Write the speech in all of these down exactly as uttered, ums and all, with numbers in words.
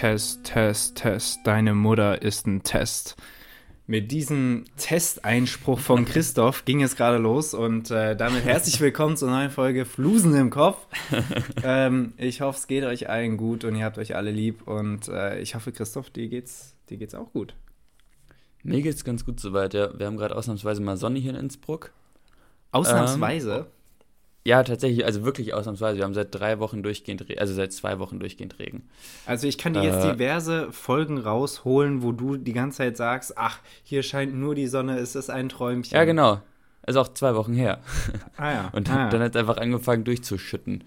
Test, Test, Test, deine Mutter ist ein Test. Mit diesem Testeinspruch von Christoph ging es gerade los und äh, damit herzlich willkommen zur neuen Folge Flusen im Kopf. ähm, ich hoffe, es geht euch allen gut und ihr habt euch alle lieb und äh, ich hoffe, Christoph, dir geht's, dir geht's auch gut. Mir geht's ganz gut soweit, ja. Wir haben gerade ausnahmsweise mal Sonne hier in Innsbruck. Ausnahmsweise? Ähm, ja, tatsächlich, also wirklich ausnahmsweise. Wir haben seit drei Wochen durchgehend, Re- also seit zwei Wochen durchgehend Regen. Also ich kann dir jetzt äh, diverse Folgen rausholen, wo du die ganze Zeit sagst, ach, hier scheint nur die Sonne, es ist ein Träumchen. Ja, genau. Also auch zwei Wochen her. Ah ja. Und ah, dann ja. hat es einfach angefangen durchzuschütten.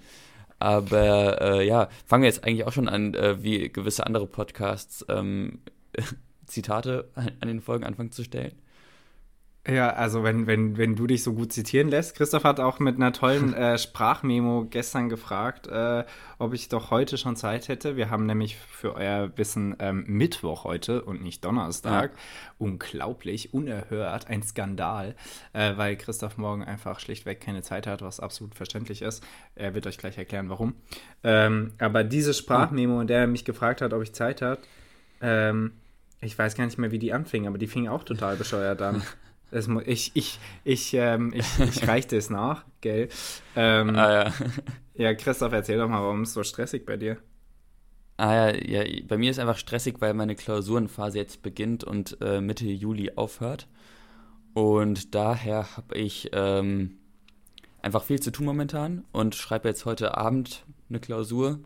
Aber äh, ja, fangen wir jetzt eigentlich auch schon an, äh, wie gewisse andere Podcasts, ähm, Zitate an den Folgen anfangen zu stellen. Ja, also wenn, wenn, wenn du dich so gut zitieren lässt. Christoph hat auch mit einer tollen äh, Sprachmemo gestern gefragt, äh, ob ich doch heute schon Zeit hätte. Wir haben nämlich für euer Wissen ähm, Mittwoch heute und nicht Donnerstag. Ja. Unglaublich, unerhört, ein Skandal, äh, weil Christoph morgen einfach schlichtweg keine Zeit hat, was absolut verständlich ist. Er wird euch gleich erklären, warum. Ähm, aber diese Sprachmemo, in der er mich gefragt hat, ob ich Zeit hat, ähm, ich weiß gar nicht mehr, wie die anfing, aber die fing auch total bescheuert an. Das, ich ich, ich, ähm, ich, ich reichte es nach, gell? Ähm, ah, ja. ja, Christoph, erzähl doch mal, warum ist es so stressig bei dir? Ah ja, ja, bei mir ist einfach stressig, weil meine Klausurenphase jetzt beginnt und äh, Mitte Juli aufhört. Und daher habe ich ähm, einfach viel zu tun momentan und schreibe jetzt heute Abend eine Klausur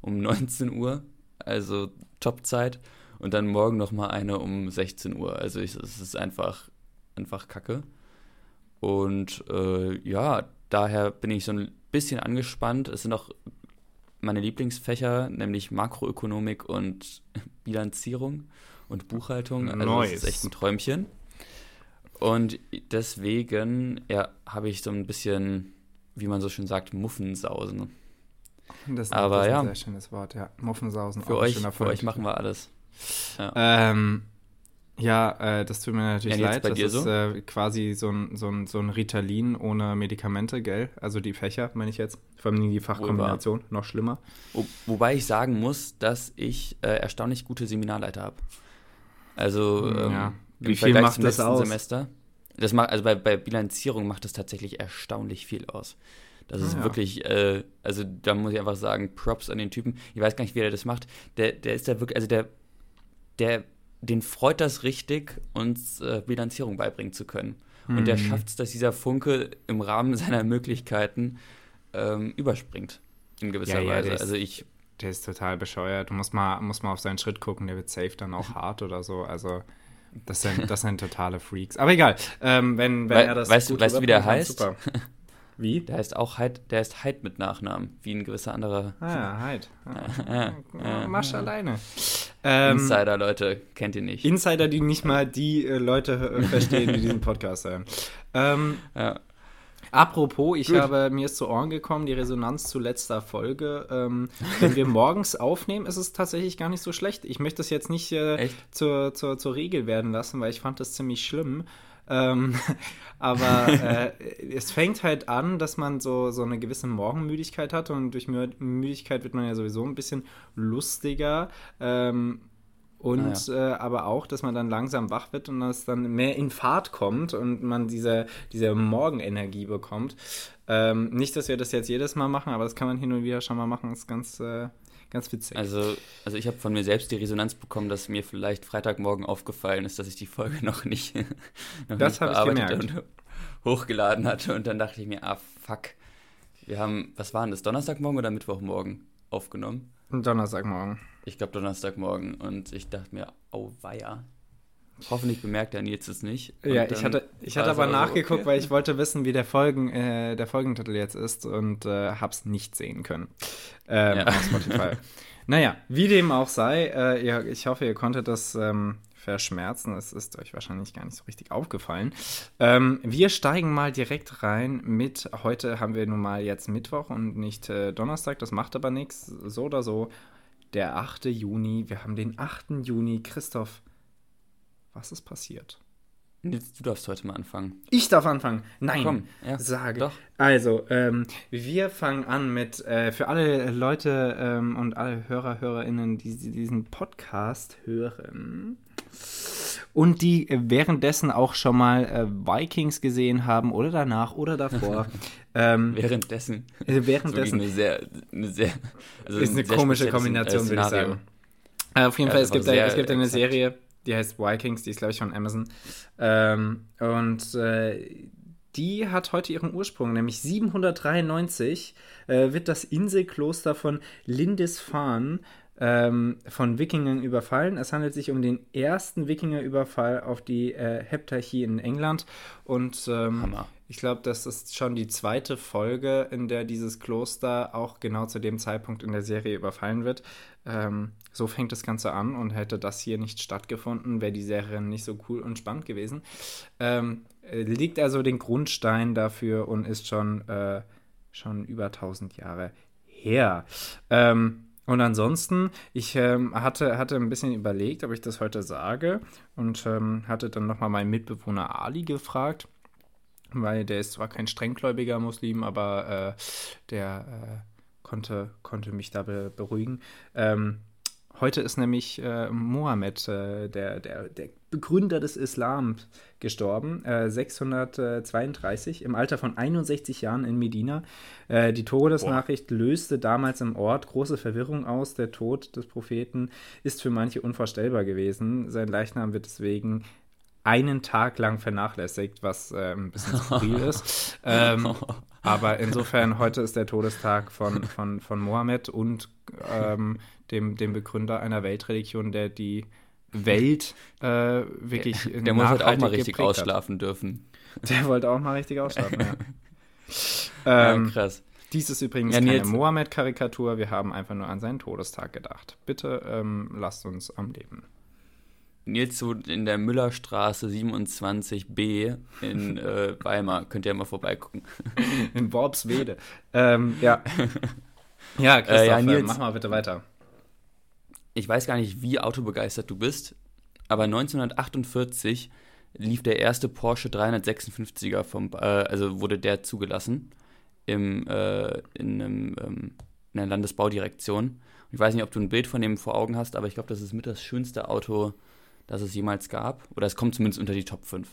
um neunzehn Uhr, also Topzeit. Und dann morgen nochmal eine um sechzehn Uhr. Also ich, es ist einfach... einfach kacke. Und äh, ja, daher bin ich so ein bisschen angespannt. Es sind auch meine Lieblingsfächer, nämlich Makroökonomik und Bilanzierung und Buchhaltung. Also nice. Das ist echt ein Träumchen. Und deswegen ja, habe ich so ein bisschen, wie man so schön sagt, Muffensausen. Das ist, Aber, das ist ein ja, sehr schönes Wort, ja. Muffensausen. Für, auch euch, für euch machen wir alles. Ja. Ähm, Ja, äh, das tut mir natürlich ja, leid. Das ist so? äh, quasi so ein, so, ein, so ein Ritalin ohne Medikamente, gell? Also die Fächer, meine ich jetzt. Vor allem die Fachkombination, Wobei. noch schlimmer. Wo, wobei ich sagen muss, dass ich äh, erstaunlich gute Seminarleiter habe. Also ähm, ja. Wie im viel Vergleich macht zum das letzten aus? Semester. Das macht, also bei, bei Bilanzierung macht das tatsächlich erstaunlich viel aus. Das ah, ist ja. wirklich, äh, also da muss ich einfach sagen, Props an den Typen. Ich weiß gar nicht, wie der das macht. Der, der ist da wirklich, also der, der den freut das richtig, uns äh, Bilanzierung beibringen zu können. Mhm. Und der schafft es, dass dieser Funke im Rahmen seiner Möglichkeiten ähm, überspringt, in gewisser ja, Weise. Ja, also ist, ich, der ist total bescheuert. Du musst mal, musst mal auf seinen Schritt gucken, der wird safe dann auch hart oder so. Also das sind, das sind totale Freaks. Aber egal, ähm, wenn, wenn We- er das weißt gut du, Weißt du, wie der heißt? Super. Wie? Der heißt auch Hyde, der heißt Hyde mit Nachnamen, wie ein gewisser anderer. Ah ja, Hyde. Ah, ah, Marsch ah, alleine. Ähm, Insider, Leute, kennt ihr nicht. Insider, die nicht mal die äh, Leute äh, verstehen, die diesen Podcast hören. Ähm, ja. Apropos, ich Gut. habe mir ist zu Ohren gekommen, die Resonanz zu letzter Folge. Ähm, wenn wir morgens aufnehmen, ist es tatsächlich gar nicht so schlecht. Ich möchte das jetzt nicht äh, zur, zur, zur Regel werden lassen, weil ich fand das ziemlich schlimm. Ähm, aber äh, es fängt halt an, dass man so, so eine gewisse Morgenmüdigkeit hat und durch Mü- Müdigkeit wird man ja sowieso ein bisschen lustiger ähm, und ah, ja. äh, aber auch, dass man dann langsam wach wird und dass dann mehr in Fahrt kommt und man diese, diese Morgenenergie bekommt. Ähm, nicht, dass wir das jetzt jedes Mal machen, aber das kann man hin und wieder schon mal machen, das ist ganz... Äh, Ganz witzig. Also, also ich habe von mir selbst die Resonanz bekommen, dass mir vielleicht Freitagmorgen aufgefallen ist, dass ich die Folge noch nicht, noch das nicht bearbeitet ich und hochgeladen hatte. Und dann dachte ich mir, ah, fuck. Wir haben, was war denn das, Donnerstagmorgen oder Mittwochmorgen aufgenommen? Donnerstagmorgen. Ich glaube Donnerstagmorgen. Und ich dachte mir, auweia. Hoffentlich bemerkt der Nils es nicht. Und ja, ich hatte, ich hatte aber also nachgeguckt, okay. weil ich wollte wissen, wie der, Folgen, äh, der Folgentitel jetzt ist und äh, hab's nicht sehen können. Ähm, ja. Auf Spotify. Naja, wie dem auch sei, äh, ihr, ich hoffe, ihr konntet das ähm, verschmerzen. Es ist euch wahrscheinlich gar nicht so richtig aufgefallen. Ähm, wir steigen mal direkt rein mit, heute haben wir nun mal jetzt Mittwoch und nicht äh, Donnerstag, das macht aber nichts, so oder so. Der achte Juni, wir haben den achten Juni, Christoph. Was ist passiert? Niels, du darfst heute mal anfangen. Ich darf anfangen? Nein, Komm, ja, sage. Doch. Also, ähm, wir fangen an mit, äh, für alle Leute ähm, und alle Hörer, HörerInnen, die, die diesen Podcast hören und die währenddessen auch schon mal äh, Vikings gesehen haben oder danach oder davor. ähm, währenddessen. Äh, währenddessen. Das ist eine sehr, eine sehr, also ist eine, eine sehr komische Kombination, würde ich sagen. Äh, auf jeden ja, Fall, es gibt, sehr, da, es gibt eine exakt. Serie, die heißt Vikings, die ist, glaube ich, von Amazon. Ähm, und äh, die hat heute ihren Ursprung, nämlich siebenhundertdreiundneunzig äh, wird das Inselkloster von Lindisfarne ähm, von Wikingern überfallen. Es handelt sich um den ersten Wikingerüberfall auf die äh, Heptarchie in England. Und ähm, ich glaube, das ist schon die zweite Folge, in der dieses Kloster auch genau zu dem Zeitpunkt in der Serie überfallen wird. Ähm, so fängt das Ganze an, und hätte das hier nicht stattgefunden, wäre die Serie nicht so cool und spannend gewesen. Ähm, legt also den Grundstein dafür und ist schon, äh, schon über tausend Jahre her. Ähm, und ansonsten, ich ähm, hatte, hatte ein bisschen überlegt, ob ich das heute sage, und ähm, hatte dann nochmal meinen Mitbewohner Ali gefragt, weil der ist zwar kein strenggläubiger Muslim, aber äh, der... Äh, Konnte, konnte mich da be- beruhigen. Ähm, heute ist nämlich äh, Mohammed, äh, der, der, der Begründer des Islams, gestorben, äh, sechshundertzweiunddreißig, im Alter von einundsechzig Jahren in Medina. Äh, die Todesnachricht Boah. löste damals im Ort große Verwirrung aus. Der Tod des Propheten ist für manche unvorstellbar gewesen. Sein Leichnam wird deswegen einen Tag lang vernachlässigt, was äh, ein bisschen skurril ist. Ähm, Aber insofern, heute ist der Todestag von, von, von Mohammed und ähm, dem, dem Begründer einer Weltreligion, der die Welt äh, wirklich nachhaltig geprägt hat. Der muss halt auch mal richtig ausschlafen dürfen. Der wollte auch mal richtig ausschlafen, ja. ähm, ja, krass. Dies ist übrigens ja, keine jetzt... Mohammed-Karikatur, wir haben einfach nur an seinen Todestag gedacht. Bitte ähm, lasst uns am Leben. Niels wohnt in der Müllerstraße siebenundzwanzig b in äh, Weimar. Könnt ihr ja mal vorbeigucken. In Worpswede. Ähm, ja. Ja, Christoph, äh, ja, Niels, mach mal bitte weiter. Ich weiß gar nicht, wie autobegeistert du bist, aber neunzehnhundertachtundvierzig lief der erste Porsche dreihundertsechsundfünfziger, vom, äh, also wurde der zugelassen im, äh, in, einem, ähm, in der Landesbaudirektion. Ich weiß nicht, ob du ein Bild von dem vor Augen hast, aber ich glaube, das ist mit das schönste Auto, das es jemals gab. Oder es kommt zumindest unter die Top fünf.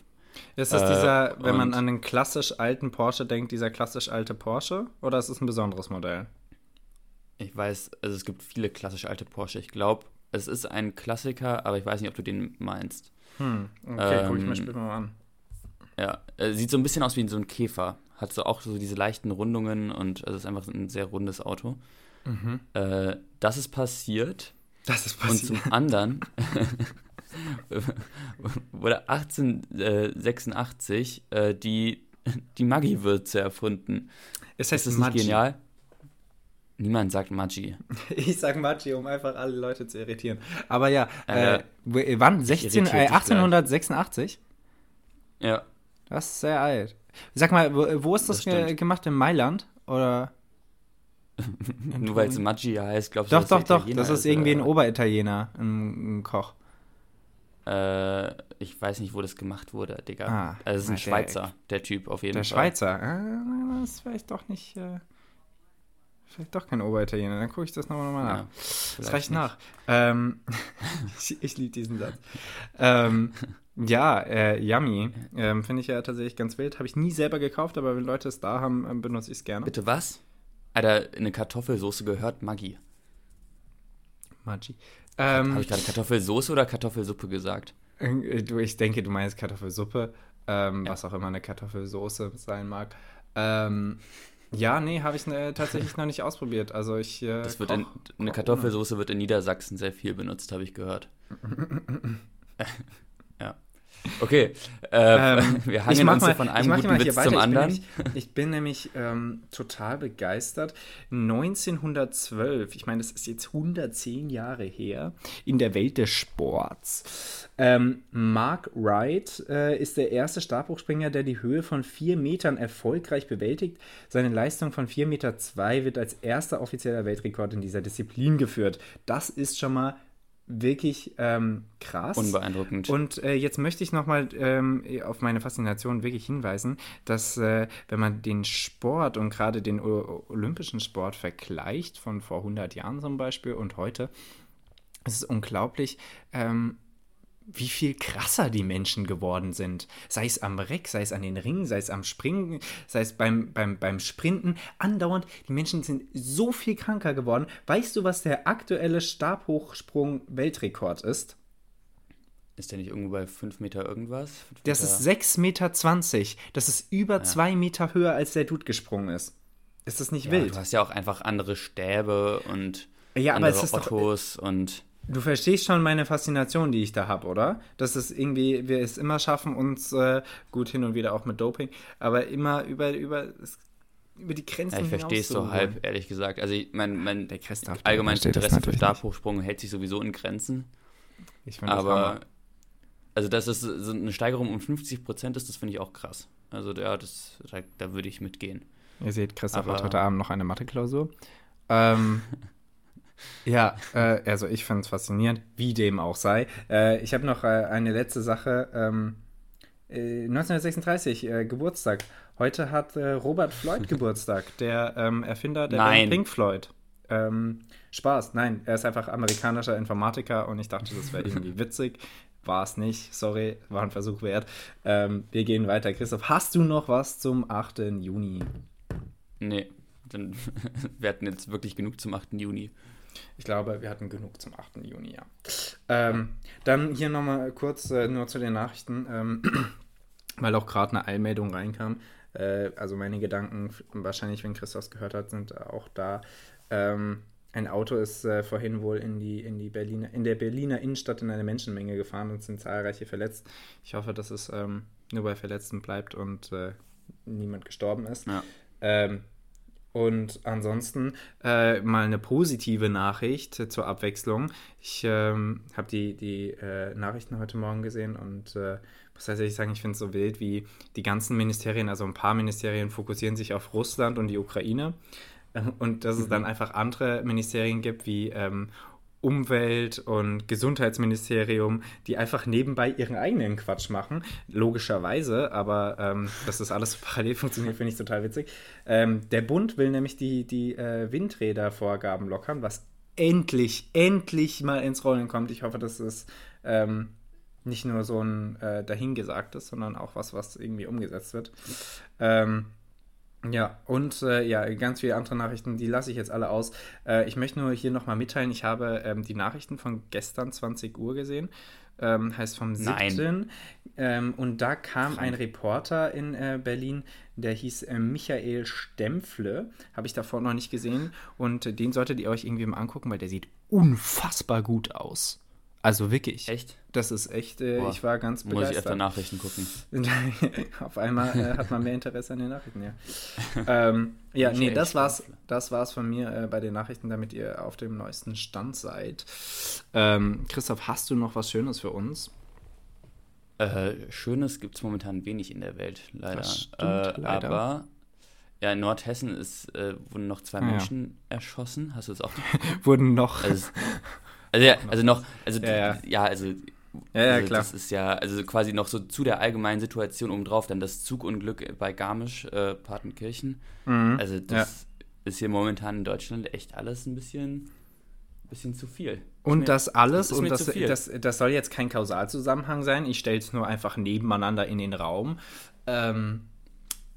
Ist das äh, dieser, wenn man an einen klassisch alten Porsche denkt, dieser klassisch alte Porsche? Oder ist es ein besonderes Modell? Ich weiß, also es gibt viele klassisch alte Porsche. Ich glaube, es ist ein Klassiker, aber ich weiß nicht, ob du den meinst. Hm, okay, ähm, guck ich mir später mal an. Ja, äh, sieht so ein bisschen aus wie so ein Käfer. Hat so auch so diese leichten Rundungen, und es also ist einfach ein sehr rundes Auto. Mhm. Äh, das ist passiert. Das ist passiert. Und zum anderen... wurde achtzehnhundertsechsundachtzig äh, die, die Maggi-Würze erfunden. Es heißt, ist das nicht genial? Niemand sagt Maggi. Ich sag Maggi, um einfach alle Leute zu irritieren. Aber ja, äh, äh, wann? sechzehn, äh, achtzehnhundertsechsundachtzig? Ja. Das ist sehr alt. Sag mal, wo, wo ist das, das ge- gemacht? In Mailand? Oder? Nur weil es Maggi heißt, glaubst du, dass Doch, doch, doch. Das ist irgendwie ein Oberitaliener, ein, ein Koch. Ich weiß nicht, wo das gemacht wurde, Digga. Ah, also es ist ein Schweizer, der Typ auf jeden Fall. Der Schweizer? Äh, das ist vielleicht doch nicht, äh, vielleicht doch kein Oberitaliener. Dann gucke ich das nochmal, nochmal nach. Ja, das reicht nicht nach. Ähm, ich ich liebe diesen Satz. ähm, ja, äh, yummy. Ähm, finde ich ja tatsächlich ganz wild. Habe ich nie selber gekauft, aber wenn Leute es da haben, benutze ich es gerne. Bitte was? Alter, eine Kartoffelsoße gehört Maggi. Maggi. Ähm, habe ich gerade Kartoffelsoße oder Kartoffelsuppe gesagt? Ich denke, du meinst Kartoffelsuppe, ähm, ja. was auch immer eine Kartoffelsoße sein mag. Ähm, ja, nee, habe ich ne, tatsächlich noch nicht ausprobiert. Also ich, äh, das wird in, eine Kartoffelsoße wird in Niedersachsen sehr viel benutzt, habe ich gehört. Ja. Okay, äh, ähm, wir hangen uns mal, von einem guten Witz zum anderen. Ich bin nämlich, ich bin nämlich ähm, total begeistert. neunzehnhundertzwölf, ich meine, das ist jetzt hundertzehn Jahre her, in der Welt des Sports. Ähm, Mark Wright äh, ist der erste Stabhochspringer, der die Höhe von vier Metern erfolgreich bewältigt. Seine Leistung von vier Komma zwei Meter wird als erster offizieller Weltrekord in dieser Disziplin geführt. Das ist schon mal wirklich ähm, krass. Unbeeindruckend. Und äh, jetzt möchte ich nochmal ähm, auf meine Faszination wirklich hinweisen, dass äh, wenn man den Sport und gerade den o- olympischen Sport vergleicht, von vor hundert Jahren zum Beispiel und heute, es ist unglaublich, ähm, wie viel krasser die Menschen geworden sind. Sei es am Reck, sei es an den Ringen, sei es am Springen, sei es beim, beim, beim Sprinten. Andauernd, die Menschen sind so viel kranker geworden. Weißt du, was der aktuelle Stabhochsprung-Weltrekord ist? Ist der nicht irgendwo bei fünf Meter irgendwas? fünf Meter? Das ist sechs Meter zwanzig. Das ist über zwei Meter höher, als der Dude gesprungen ist. Ist das nicht ja, wild? Du hast ja auch einfach andere Stäbe und ja, andere aber es Ottos ist doch, und... Du verstehst schon meine Faszination, die ich da habe, oder? Dass es irgendwie, wir es immer schaffen, uns äh, gut hin und wieder auch mit Doping, aber immer über, über, über die Grenzen hinaus. Ja, ich verstehe es so halb, ehrlich gesagt. Also ich, mein, mein der Christoph, allgemeines Interesse für Stabhochsprung nicht. Hält sich sowieso in Grenzen. Ich finde das Aber, also das ist so eine Steigerung um fünfzig Prozent ist, das finde ich auch krass. Also ja, das, da, da würde ich mitgehen. Ihr seht, Christoph aber, hat heute Abend noch eine Mathe-Klausur. Ähm... Ja, äh, also ich fand es faszinierend, wie dem auch sei. Äh, ich habe noch äh, eine letzte Sache. Ähm, äh, neunzehnhundertsechsunddreißig, äh, Geburtstag. Heute hat äh, Robert Floyd Geburtstag, der ähm, Erfinder der Band Pink Floyd. Ähm, Spaß, nein, er ist einfach amerikanischer Informatiker und ich dachte, das wäre irgendwie witzig. War es nicht, sorry, war ein Versuch wert. Ähm, wir gehen weiter. Christoph, hast du noch was zum achten Juni? Nee, dann, wir hatten jetzt wirklich genug zum achten Juni. Ich glaube, wir hatten genug zum achten Juni, ja. Ähm, dann hier nochmal kurz äh, nur zu den Nachrichten, ähm, weil auch gerade eine Eilmeldung reinkam. Äh, also meine Gedanken, wahrscheinlich, wenn Christoph gehört hat, sind auch da. Ähm, ein Auto ist äh, vorhin wohl in die, in die Berliner, in der Berliner Innenstadt in eine Menschenmenge gefahren und sind zahlreiche verletzt. Ich hoffe, dass es ähm, nur bei Verletzten bleibt und äh, niemand gestorben ist. Ja. Ähm, Und ansonsten äh, mal eine positive Nachricht äh, zur Abwechslung. Ich ähm, habe die, die äh, Nachrichten heute Morgen gesehen und äh, muss tatsächlich sagen, ich finde es so wild, wie die ganzen Ministerien, also ein paar Ministerien fokussieren sich auf Russland und die Ukraine äh, und dass mhm. es dann einfach andere Ministerien gibt, wie ähm, Umwelt- und Gesundheitsministerium, die einfach nebenbei ihren eigenen Quatsch machen, logischerweise, aber ähm, dass das alles so parallel funktioniert, finde ich total witzig. Ähm, der Bund will nämlich die, die äh, Windrädervorgaben lockern, was endlich, endlich mal ins Rollen kommt. Ich hoffe, dass es ähm, nicht nur so ein äh, dahingesagtes, sondern auch was, was irgendwie umgesetzt wird. Ähm, Ja, und äh, ja, ganz viele andere Nachrichten, die lasse ich jetzt alle aus. Äh, ich möchte nur hier nochmal mitteilen, ich habe ähm, die Nachrichten von gestern zwanzig Uhr gesehen, ähm, heißt vom siebten Ähm, und da kam Nein. ein Reporter in äh, Berlin, der hieß äh, Michael Stempfle, habe ich davor noch nicht gesehen und äh, den solltet ihr euch irgendwie mal angucken, weil der sieht unfassbar gut aus. Also wirklich. Echt? Das ist echt, äh, Boah, ich war ganz begeistert. Muss ich öfter Nachrichten gucken. Auf einmal äh, hat man mehr Interesse an den Nachrichten, ja. ähm, ja, nee, das war's, das war's von mir äh, bei den Nachrichten, damit ihr auf dem neuesten Stand seid. Ähm, Christoph, hast du noch was Schönes für uns? Äh, Schönes gibt's momentan wenig in der Welt, leider. Das stimmt, äh, leider. Aber... Ja, in Nordhessen ist, äh, wurden noch zwei ja. Menschen erschossen. Hast du es auch noch? Wurden noch... Also, Also ja, also noch, also ja, ja. ja also, ja, ja, also klar. Das ist ja, also quasi noch so zu der allgemeinen Situation obendrauf, dann das Zugunglück bei Garmisch, äh, Partenkirchen, mhm. also das ja. ist hier momentan in Deutschland echt alles ein bisschen, bisschen zu viel. Und mir, das alles, das und das, das, das soll jetzt kein Kausalzusammenhang sein, ich stelle es nur einfach nebeneinander in den Raum, ähm,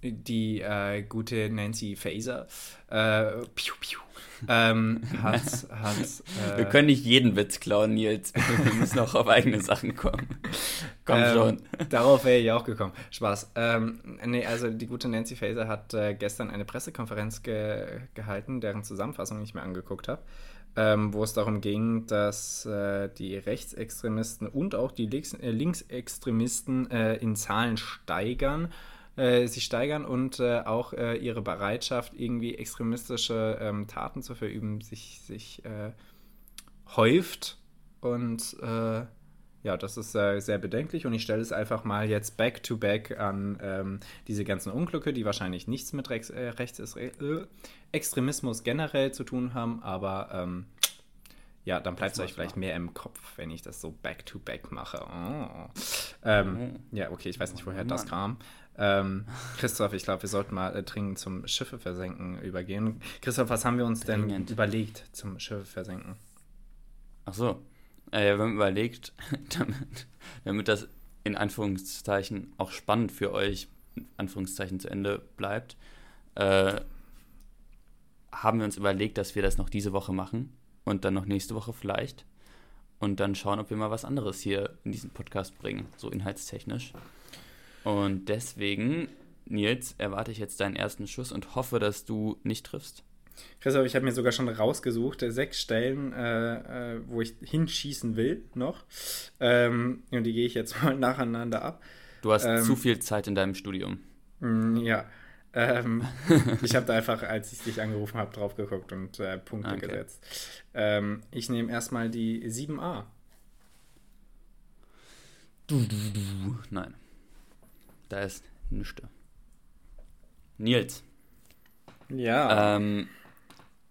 die äh, gute Nancy Faeser, äh, piu, piu, ähm, hat, hat, äh, wir können nicht jeden Witz klauen, Niels, wir müssen auch auf eigene Sachen kommen. Komm ähm, schon. Darauf wäre ich auch gekommen. Spaß. Ähm, nee, also die gute Nancy Faeser hat äh, gestern eine Pressekonferenz ge- gehalten, deren Zusammenfassung ich mir angeguckt habe, ähm, wo es darum ging, dass äh, die Rechtsextremisten und auch die Links- äh, Linksextremisten äh, in Zahlen steigern, Äh, sich steigern und äh, auch äh, ihre Bereitschaft, irgendwie extremistische ähm, Taten zu verüben, sich, sich äh, häuft. Und äh, ja, das ist äh, sehr bedenklich. Und ich stelle es einfach mal jetzt back-to-back an ähm, diese ganzen Unglücke, die wahrscheinlich nichts mit Rex, äh, Rechts, äh, Extremismus generell zu tun haben, aber ähm, Ja, dann bleibt es euch vielleicht mehr im Kopf, wenn ich das so back-to-back mache. Oh. Ähm, oh. Ja, okay, ich weiß nicht, woher oh, das kam. Ähm, Christoph, ich glaube, wir sollten mal äh, dringend zum Schiffe versenken übergehen. Christoph, was haben wir uns dringend. denn überlegt zum Schiffe versenken? Ach so, äh, wir haben überlegt, damit, damit das in Anführungszeichen auch spannend für euch, Anführungszeichen zu Ende, bleibt, äh, haben wir uns überlegt, dass wir das noch diese Woche machen. Und dann noch nächste Woche vielleicht. Und dann schauen, ob wir mal was anderes hier in diesen Podcast bringen, so inhaltstechnisch. Und deswegen, Nils, erwarte ich jetzt deinen ersten Schuss und hoffe, dass du nicht triffst. Christoph, ich habe mir sogar schon rausgesucht, sechs Stellen, äh, äh, wo ich hinschießen will noch. Ähm, und die gehe ich jetzt mal nacheinander ab. Du hast ähm, zu viel Zeit in deinem Studium. Mh, ja. Ähm, ich habe da einfach, als ich dich angerufen habe, drauf geguckt und äh, Punkte okay. gesetzt. Ähm, ich nehme erstmal die sieben a. Du, du, du. Nein. Da ist nichts. Nils. Ja. Ähm,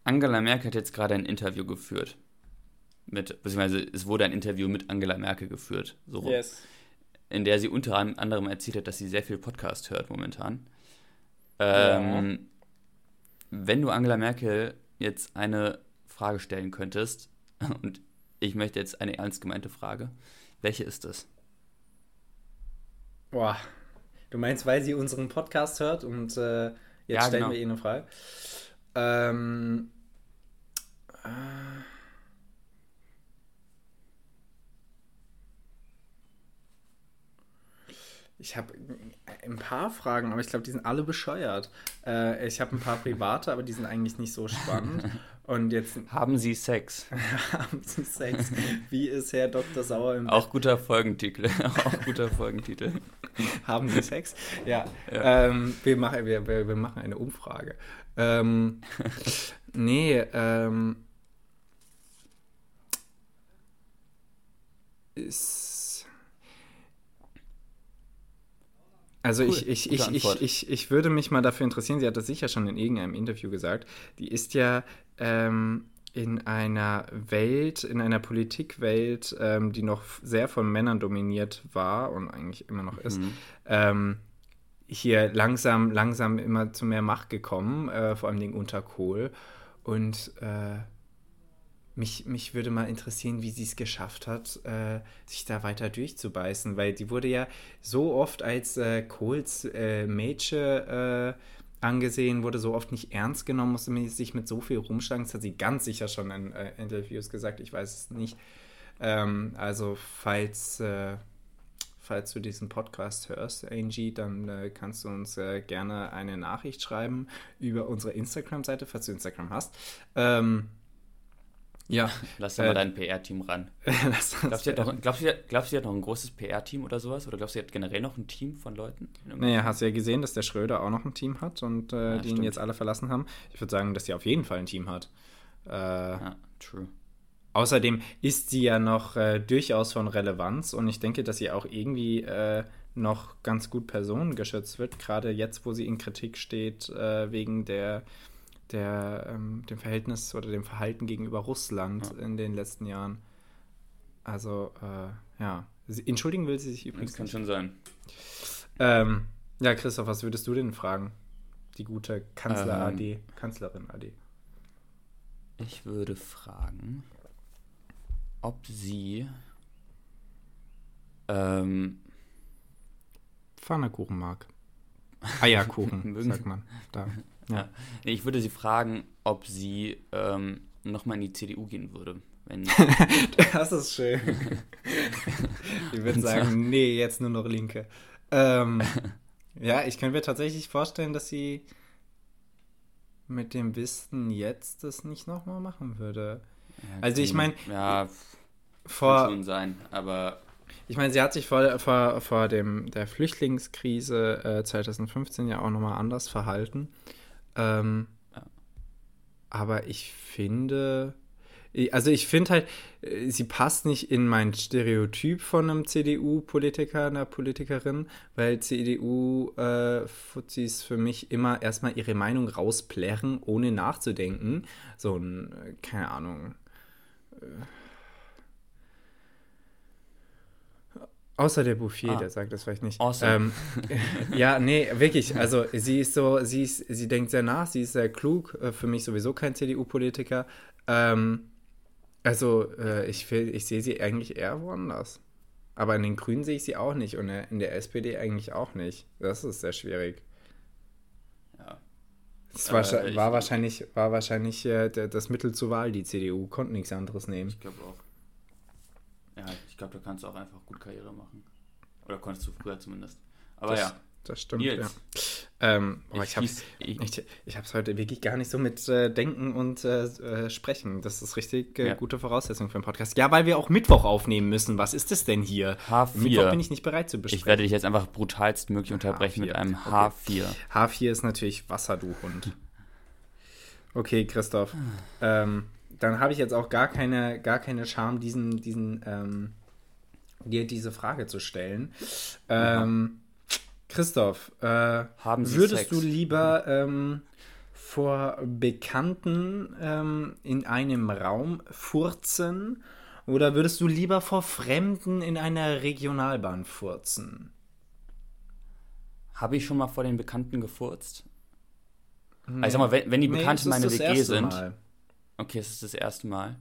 Angela Merkel hat jetzt gerade ein Interview geführt. Mit, beziehungsweise es wurde ein Interview mit Angela Merkel geführt. So yes. In der sie unter anderem erzählt hat, dass sie sehr viel Podcast hört momentan. Ähm, ja. Wenn du Angela Merkel jetzt eine Frage stellen könntest, und ich möchte jetzt eine ernst gemeinte Frage, welche ist das? Boah, du meinst, weil sie unseren Podcast hört und äh, jetzt ja, stellen genau. wir ihr eine Frage? Ähm, äh, Ich habe ein paar Fragen, aber ich glaube, die sind alle bescheuert. Äh, ich habe ein paar private, aber die sind eigentlich nicht so spannend. Und jetzt haben Sie Sex? Haben Sie Sex? Wie ist Herr Doktor Sauer im Auch Bett? guter Folgentitel. Auch guter Folgentitel. Haben Sie Sex? Ja. ja. Ähm, wir, machen, wir, wir machen eine Umfrage. Ähm, nee, ähm... Ist... Also cool, ich, ich, ich, ich, ich, ich würde mich mal dafür interessieren, sie hat das sicher schon in irgendeinem Interview gesagt, die ist ja ähm, in einer Welt, in einer Politikwelt, ähm, die noch sehr von Männern dominiert war und eigentlich immer noch ist, mhm. ähm, hier langsam, langsam immer zu mehr Macht gekommen, äh, vor allem unter Kohl. Und äh, Mich, mich würde mal interessieren, wie sie es geschafft hat, äh, sich da weiter durchzubeißen, weil die wurde ja so oft als äh, Kohls äh, Mädche äh, angesehen, wurde so oft nicht ernst genommen, musste sich mit so viel rumschlagen. Das hat sie ganz sicher schon in äh, Interviews gesagt, ich weiß es nicht. Ähm, also falls, äh, falls du diesen Podcast hörst, Angie, dann äh, kannst du uns äh, gerne eine Nachricht schreiben über unsere Instagram-Seite, falls du Instagram hast. Ähm, Ja, lass doch äh, mal dein P R-Team ran. Glaubst du, noch, glaubst, du, glaubst du, die hat noch ein großes P R-Team oder sowas? Oder glaubst du, die hat generell noch ein Team von Leuten? Naja, hast du ja gesehen, dass der Schröder auch noch ein Team hat und äh, ja, die stimmt. ihn jetzt alle verlassen haben. Ich würde sagen, dass sie auf jeden Fall ein Team hat. Äh, ja, true. Außerdem ist sie ja noch äh, durchaus von Relevanz und ich denke, dass sie auch irgendwie äh, noch ganz gut personengeschützt wird. Gerade jetzt, wo sie in Kritik steht, äh, wegen der... Der, ähm, dem Verhältnis oder dem Verhalten gegenüber Russland ja. in den letzten Jahren. Also, äh, ja. Sie, entschuldigen will sie sich übrigens. Das kann schon sein. Ähm, ja, Christoph, was würdest du denn fragen? Die gute Kanzler-A D, ähm, Kanzlerin-A D. Ich würde fragen, ob sie ähm, Pfannkuchen mag. Eierkuchen, sagt man. Da. Ja. Ich würde sie fragen, ob sie ähm, nochmal in die C D U gehen würde. Wenn das ist schön. Ich würde sagen, nee, jetzt nur noch Linke. Ähm, ja, ich könnte mir tatsächlich vorstellen, dass sie mit dem Wissen jetzt das nicht nochmal machen würde. Ja, also ich meine... Ja, vor, kann schon sein, aber... Ich meine, sie hat sich vor, vor, vor dem, der Flüchtlingskrise äh, zwanzig fünfzehn ja auch nochmal anders verhalten. Ähm, ja. Aber ich finde, also ich finde halt, sie passt nicht in mein Stereotyp von einem C D U-Politiker, einer Politikerin, weil C D U-Fuzis äh, für mich immer erstmal ihre Meinung rausplärren, ohne nachzudenken. So ein, keine Ahnung, Außer der Bouffier, ah. der sagt das vielleicht nicht. Awesome. Ähm, ja, nee, wirklich. Also sie ist so, sie ist, sie denkt sehr nach, sie ist sehr klug. Für mich sowieso kein C D U-Politiker. Ähm, also äh, ich, ich sehe sie eigentlich eher woanders. Aber in den Grünen sehe ich sie auch nicht und in der S P D eigentlich auch nicht. Das ist sehr schwierig. Ja. Das war, äh, war wahrscheinlich, war wahrscheinlich äh, das Mittel zur Wahl, die C D U. Konnte nichts anderes nehmen. Ich glaube auch. Ja, ich glaube, da kannst du auch einfach gut Karriere machen. Oder konntest du früher zumindest. Aber das, ja. Das stimmt, Niels. Ja. Ähm, boah, ich, ich, hab's, ich, ich hab's heute wirklich gar nicht so mit äh, Denken und äh, Sprechen. Das ist richtig äh, ja. gute Voraussetzung für einen Podcast. Ja, weil wir auch Mittwoch aufnehmen müssen. Was ist das denn hier? H vier. Mittwoch bin ich nicht bereit zu besprechen. Ich werde dich jetzt einfach brutalstmöglich unterbrechen H vier. Mit einem H vier. Okay. H vier ist natürlich Wasser, du Hund. Okay, Christoph. ähm... Dann habe ich jetzt auch gar keine, gar keine Scham, diesen, diesen, ähm, dir diese Frage zu stellen. Ähm, ja. Christoph, äh, Haben Sie würdest Sex? Du lieber ähm, vor Bekannten ähm, in einem Raum furzen oder würdest du lieber vor Fremden in einer Regionalbahn furzen? Habe ich schon mal vor den Bekannten gefurzt? Nee. Also sag mal, wenn, wenn die Bekannten nee, meine W G sind... Mal. Okay, es ist das erste Mal.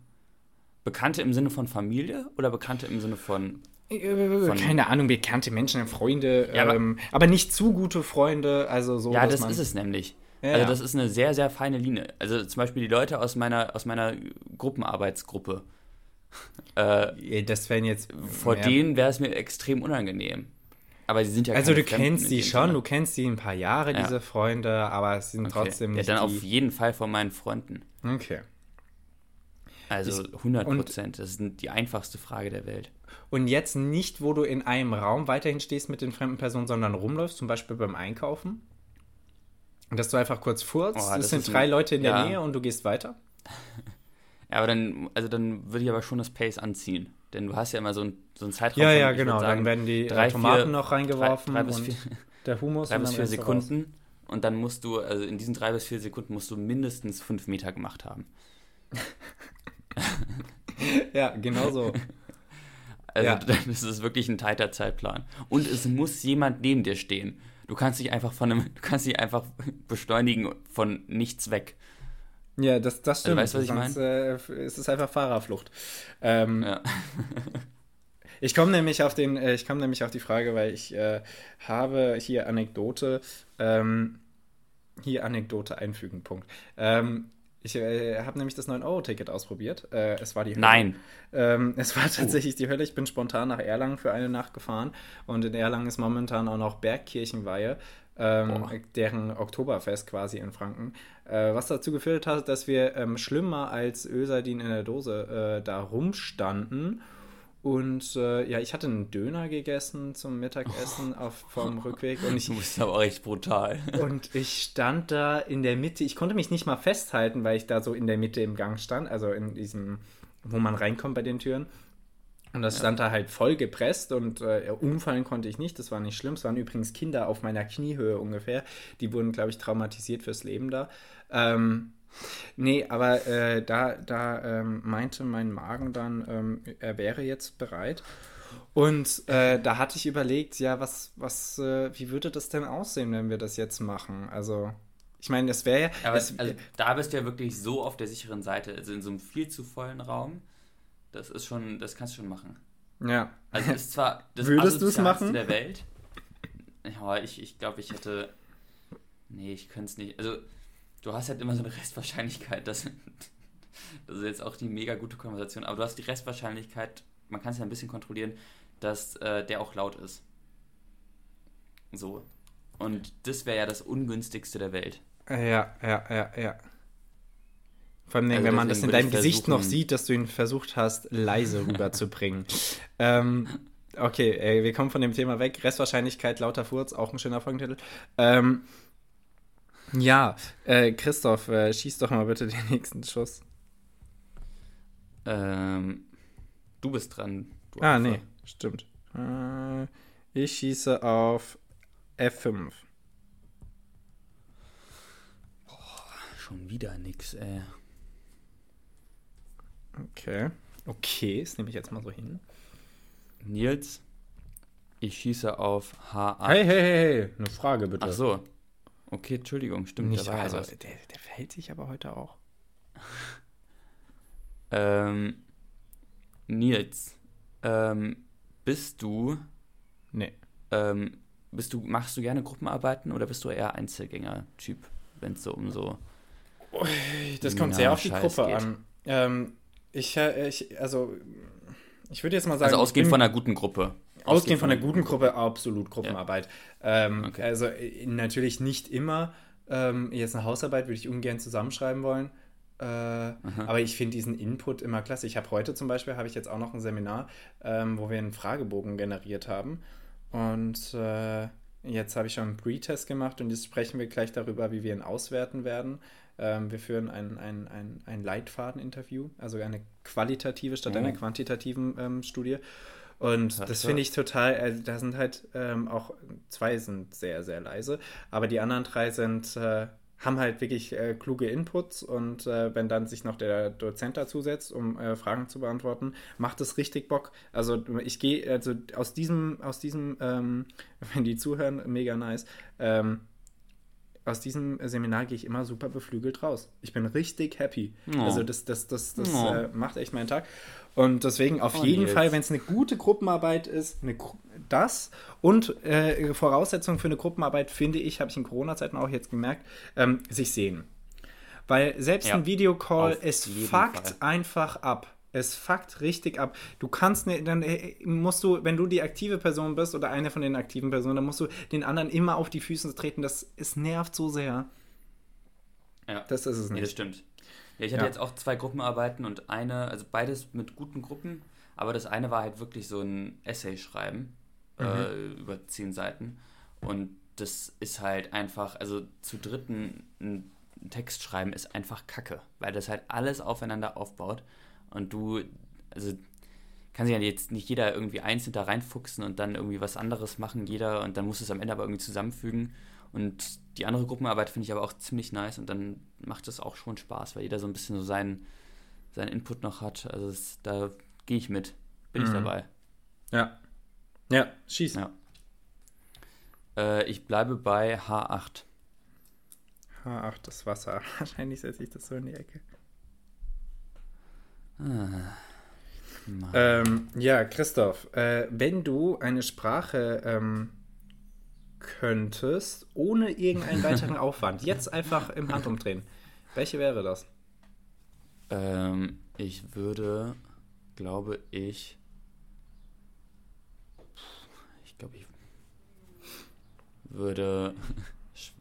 Bekannte im Sinne von Familie oder Bekannte im Sinne von... von keine Ahnung, bekannte Menschen, Freunde, ja, aber, ähm, aber nicht zu gute Freunde, also so... Ja, das ist es nämlich. Ja, also das ist eine sehr, sehr feine Linie. Also zum Beispiel die Leute aus meiner, aus meiner Gruppenarbeitsgruppe. Äh, das wären jetzt... Vor mehr. Denen wäre es mir extrem unangenehm. Aber sie sind ja also du Fremden kennst sie schon, Sinne. Du kennst sie ein paar Jahre, ja. diese Freunde, aber es sind okay. trotzdem nicht ja, dann die... auf jeden Fall von meinen Freunden. Okay. Also hundert Prozent, das ist die einfachste Frage der Welt. Und jetzt nicht, wo du in einem Raum weiterhin stehst mit den fremden Personen, sondern rumläufst, zum Beispiel beim Einkaufen. Und dass du einfach kurz furzt, oh, es sind drei ein, Leute in der ja. Nähe und du gehst weiter. Ja, aber dann, also dann würde ich aber schon das Pace anziehen. Denn du hast ja immer so einen, so einen Zeitraum. Ja, ja, genau, sagen, dann werden die drei, Tomaten vier, noch reingeworfen drei, drei und vier, der Humus. Drei und bis vier Sekunden raus. Und dann musst du, also in diesen drei bis vier Sekunden musst du mindestens fünf Meter gemacht haben. Ja, genau so. Also ja. Das ist wirklich ein tighter Zeitplan. Und es muss jemand neben dir stehen. Du kannst dich einfach von einem, du kannst dich einfach beschleunigen von nichts weg. Ja, das, das stimmt. Also, weißt du, was ich meine? Sonst, äh, ist es einfach Fahrerflucht. Ähm, ja. Ich komme nämlich auf den, ich komme nämlich auf die Frage, weil ich äh, habe hier Anekdote, ähm, hier Anekdote einfügen, Punkt. Ähm, Ich äh, habe nämlich das neun-Euro-Ticket ausprobiert. Äh, es war die Hölle. Nein. Ähm, es war tatsächlich oh. die Hölle. Ich bin spontan nach Erlangen für eine Nacht gefahren. Und in Erlangen ist momentan auch noch Bergkirchenweihe, ähm, oh. deren Oktoberfest quasi in Franken. Äh, was dazu geführt hat, dass wir ähm, schlimmer als Ölsardinen in der Dose äh, da rumstanden. Und äh, ja, ich hatte einen Döner gegessen zum Mittagessen oh. auf, vom Rückweg. Und ich, du bist aber echt brutal. Und ich stand da in der Mitte. Ich konnte mich nicht mal festhalten, weil ich da so in der Mitte im Gang stand. Also in diesem, wo man reinkommt bei den Türen. Und das ja. stand da halt voll gepresst und äh, umfallen konnte ich nicht. Das war nicht schlimm. Es waren übrigens Kinder auf meiner Kniehöhe ungefähr. Die wurden, glaube ich, traumatisiert fürs Leben da. Ähm... Nee, aber äh, da, da ähm, meinte mein Magen dann, ähm, er wäre jetzt bereit. Und äh, da hatte ich überlegt, ja, was, was, äh, wie würde das denn aussehen, wenn wir das jetzt machen? Also, ich meine, das wäre ja... Aber das, also, da bist du ja wirklich so auf der sicheren Seite. Also in so einem viel zu vollen Raum, das ist schon, das kannst du schon machen. Ja. Also das ist zwar das Asozialste der Welt. Ja, ich, ich glaube, ich hätte... Nee, ich könnte es nicht... Also... Du hast halt immer so eine Restwahrscheinlichkeit, dass das ist jetzt auch die mega gute Konversation, aber du hast die Restwahrscheinlichkeit, man kann es ja ein bisschen kontrollieren, dass äh, der auch laut ist. So. Und das wäre ja das Ungünstigste der Welt. Ja, ja, ja, ja. Vor allem, also wenn man das in deinem Gesicht noch sieht, dass du ihn versucht hast, leise rüberzubringen. ähm, okay, ey, wir kommen von dem Thema weg. Restwahrscheinlichkeit, lauter Furz, auch ein schöner Folgentitel. Ähm, Ja, äh, Christoph, äh, schieß doch mal bitte den nächsten Schuss. Ähm, du bist dran. Du ah, nee, stimmt. Äh, ich schieße auf F fünf. Boah, schon wieder nix, ey. Okay. Okay, das nehme ich jetzt mal so hin. Niels, ich schieße auf H acht. Hey, hey, hey, hey, eine Frage bitte. Ach so. Okay, Entschuldigung, stimmt. Nicht, also, der, der verhält sich aber heute auch. ähm, Niels, ähm, bist du... Nee. Ähm, bist du, machst du gerne Gruppenarbeiten oder bist du eher Einzelgänger-Typ, wenn es so um so... Das kommt sehr auf die Gruppe an. Ähm, ich, ich, also, ich würde jetzt mal sagen... Also ausgehend von einer guten Gruppe. Ausgehend von einer guten Gruppe, absolut Gruppenarbeit. Ja. Ähm, okay. Also natürlich nicht immer. Ähm, jetzt eine Hausarbeit würde ich ungern zusammenschreiben wollen. Äh, aber ich finde diesen Input immer klasse. Ich habe heute zum Beispiel, habe ich jetzt auch noch ein Seminar, ähm, wo wir einen Fragebogen generiert haben. Und äh, jetzt habe ich schon einen Pre-Test gemacht und jetzt sprechen wir gleich darüber, wie wir ihn auswerten werden. Ähm, wir führen ein, ein, ein, ein Leitfaden-Interview, also eine qualitative statt mhm. einer quantitativen ähm, Studie. Und das finde ich total, also da sind halt ähm, auch, zwei sind sehr, sehr leise, aber die anderen drei sind, äh, haben halt wirklich äh, kluge Inputs und äh, wenn dann sich noch der Dozent dazusetzt, um äh, Fragen zu beantworten, macht es richtig Bock. Also ich gehe, also aus diesem, aus diesem, ähm, wenn die zuhören, mega nice, ähm, aus diesem Seminar gehe ich immer super beflügelt raus. Ich bin richtig happy. Oh. Also das, das, das, das oh. äh, macht echt meinen Tag. Und deswegen auf oh, jeden jetzt. Fall, wenn es eine gute Gruppenarbeit ist, eine Gru- das und äh, Voraussetzung für eine Gruppenarbeit, finde ich, habe ich in Corona-Zeiten auch jetzt gemerkt, ähm, sich sehen. Weil selbst ja. ein Videocall, auf es fuckt Fall. einfach ab. Es fuckt richtig ab. Du kannst, ne, dann musst du, wenn du die aktive Person bist oder eine von den aktiven Personen, dann musst du den anderen immer auf die Füße treten. Das, es nervt so sehr. Ja. Das ist es nicht. Ja, das stimmt. Ja, ich hatte ja. jetzt auch zwei Gruppenarbeiten und eine, also beides mit guten Gruppen, aber das eine war halt wirklich so ein Essay schreiben, mhm. äh, über zehn Seiten. Und das ist halt einfach, also zu dritten ein Text schreiben ist einfach Kacke, weil das halt alles aufeinander aufbaut. Und du, also kann sich ja jetzt nicht jeder irgendwie einzeln da reinfuchsen und dann irgendwie was anderes machen, jeder, und dann muss es am Ende aber irgendwie zusammenfügen. Und die andere Gruppenarbeit finde ich aber auch ziemlich nice und dann macht das auch schon Spaß, weil jeder so ein bisschen so seinen, seinen Input noch hat. Also es, da gehe ich mit, bin mhm. ich dabei. Ja, ja, schieß. Ja. Äh, ich bleibe bei H acht. H acht, das Wasser. Wahrscheinlich setze ich das so in die Ecke. Ah. Ähm, ja, Christoph, äh, wenn du eine Sprache ähm, könntest, ohne irgendeinen weiteren Aufwand, jetzt einfach im Handumdrehen, welche wäre das? Ähm, ich würde, glaube ich, ich glaube, ich würde Sch-